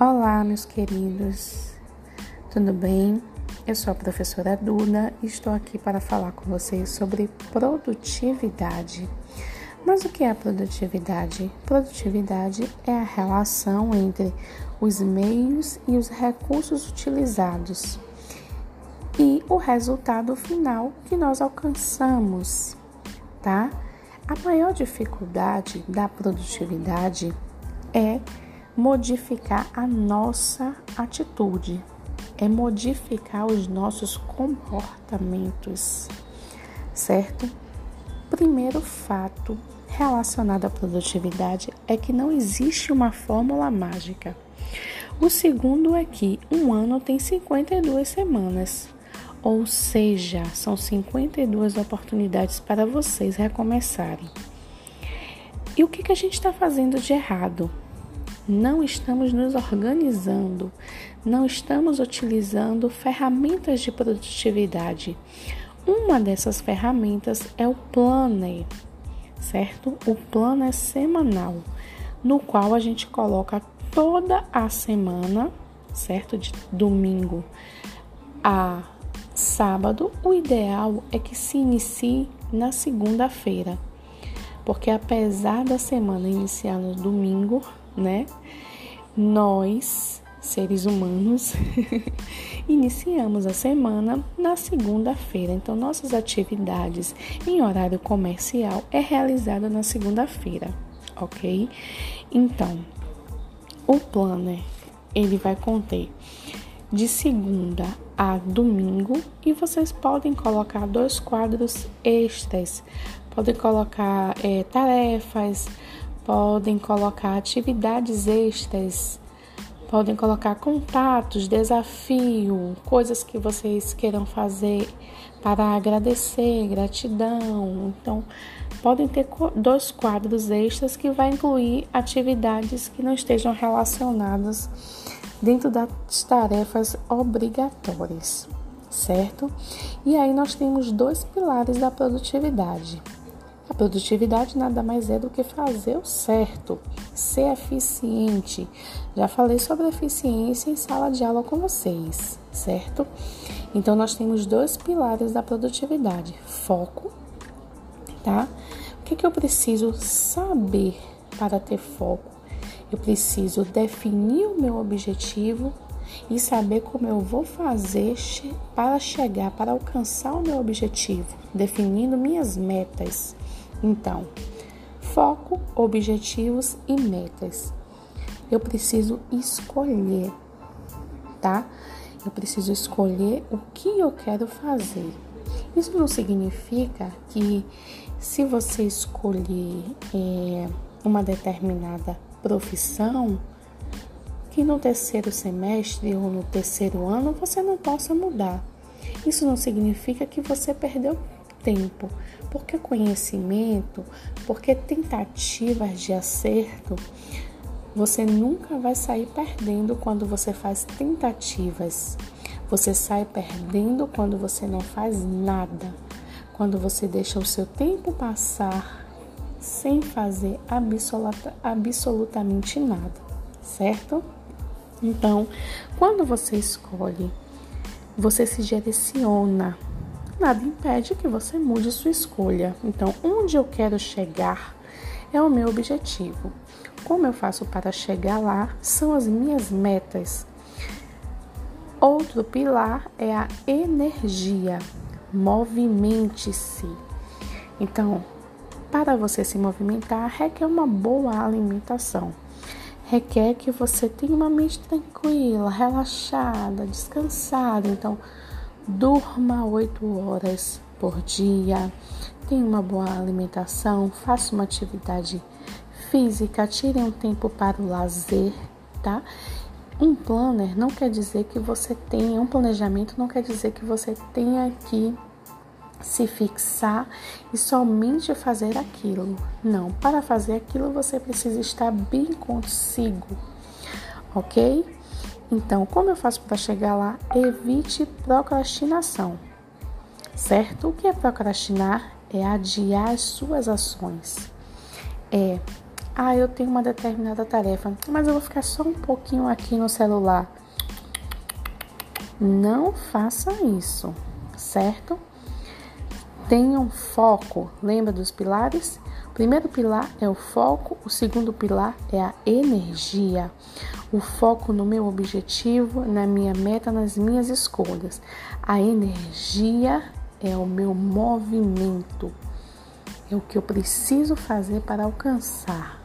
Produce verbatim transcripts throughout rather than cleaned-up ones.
Olá, meus queridos, tudo bem? Eu sou a professora Duda e estou aqui para falar com vocês sobre produtividade. Mas o que é a produtividade? Produtividade é a relação entre os meios e os recursos utilizados e o resultado final que nós alcançamos, tá? A maior dificuldade da produtividade é modificar a nossa atitude, é modificar os nossos comportamentos, certo? Primeiro fato relacionado à produtividade é que não existe uma fórmula mágica. O segundo é que um ano tem cinquenta e duas semanas, ou seja, são cinquenta e duas oportunidades para vocês recomeçarem. E o que, que a gente está fazendo de errado? Não estamos nos organizando, não estamos utilizando ferramentas de produtividade. Uma dessas ferramentas é o planner, certo? O planner semanal, no qual a gente coloca toda a semana, certo? De domingo a sábado. O ideal é que se inicie na segunda-feira, porque apesar da semana iniciar no domingo, né? Nós, seres humanos, iniciamos a semana na segunda-feira. Então, nossas atividades em horário comercial é realizada na segunda-feira, ok? Então, o planner, ele vai conter de segunda a domingo e vocês podem colocar dois quadros extras. Podem colocar é, tarefas, podem colocar atividades extras, podem colocar contatos, desafio, coisas que vocês queiram fazer para agradecer, gratidão. Então, podem ter dois quadros extras que vai incluir atividades que não estejam relacionadas dentro das tarefas obrigatórias, certo? E aí nós temos dois pilares da produtividade. A produtividade nada mais é do que fazer o certo, ser eficiente. Já falei sobre eficiência em sala de aula com vocês, certo? Então, nós temos dois pilares da produtividade. Foco, tá? O que, que eu preciso saber para ter foco? Eu preciso definir o meu objetivo e saber como eu vou fazer para chegar, para alcançar o meu objetivo, definindo minhas metas. Então, foco, objetivos e metas. Eu preciso escolher, tá? Eu preciso escolher o que eu quero fazer. Isso não significa que se você escolher é, uma determinada profissão, que no terceiro semestre ou no terceiro ano você não possa mudar. Isso não significa que você perdeu tempo, porque conhecimento, porque tentativas de acerto, você nunca vai sair perdendo quando você faz tentativas. Você sai perdendo quando você não faz nada, quando você deixa o seu tempo passar sem fazer absoluta, absolutamente nada, certo? Então, quando você escolhe, você se direciona. Nada impede que você mude sua escolha. Então, onde eu quero chegar é o meu objetivo. Como eu faço para chegar lá são as minhas metas. Outro pilar é a energia. Movimente-se. Então, para você se movimentar, requer uma boa alimentação. Requer que você tenha uma mente tranquila, relaxada, descansada. Então, durma oito horas por dia, tenha uma boa alimentação, faça uma atividade física, tire um tempo para o lazer, tá? Um planner não quer dizer que você tenha, um planejamento não quer dizer que você tenha que se fixar e somente fazer aquilo. Não, para fazer aquilo você precisa estar bem consigo, ok? Então, como eu faço para chegar lá? Evite procrastinação, certo? O que é procrastinar? É adiar as suas ações, é Ah, eu tenho uma determinada tarefa, mas eu vou ficar só um pouquinho aqui no celular. Não faça isso, certo? Tenham foco. Lembra dos pilares? O primeiro pilar é o foco, o segundo pilar é a energia. O foco no meu objetivo, na minha meta, nas minhas escolhas. A energia é o meu movimento. É o que eu preciso fazer para alcançar,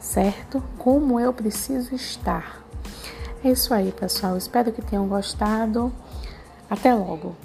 certo? Como eu preciso estar. É isso aí, pessoal. Espero que tenham gostado. Até logo.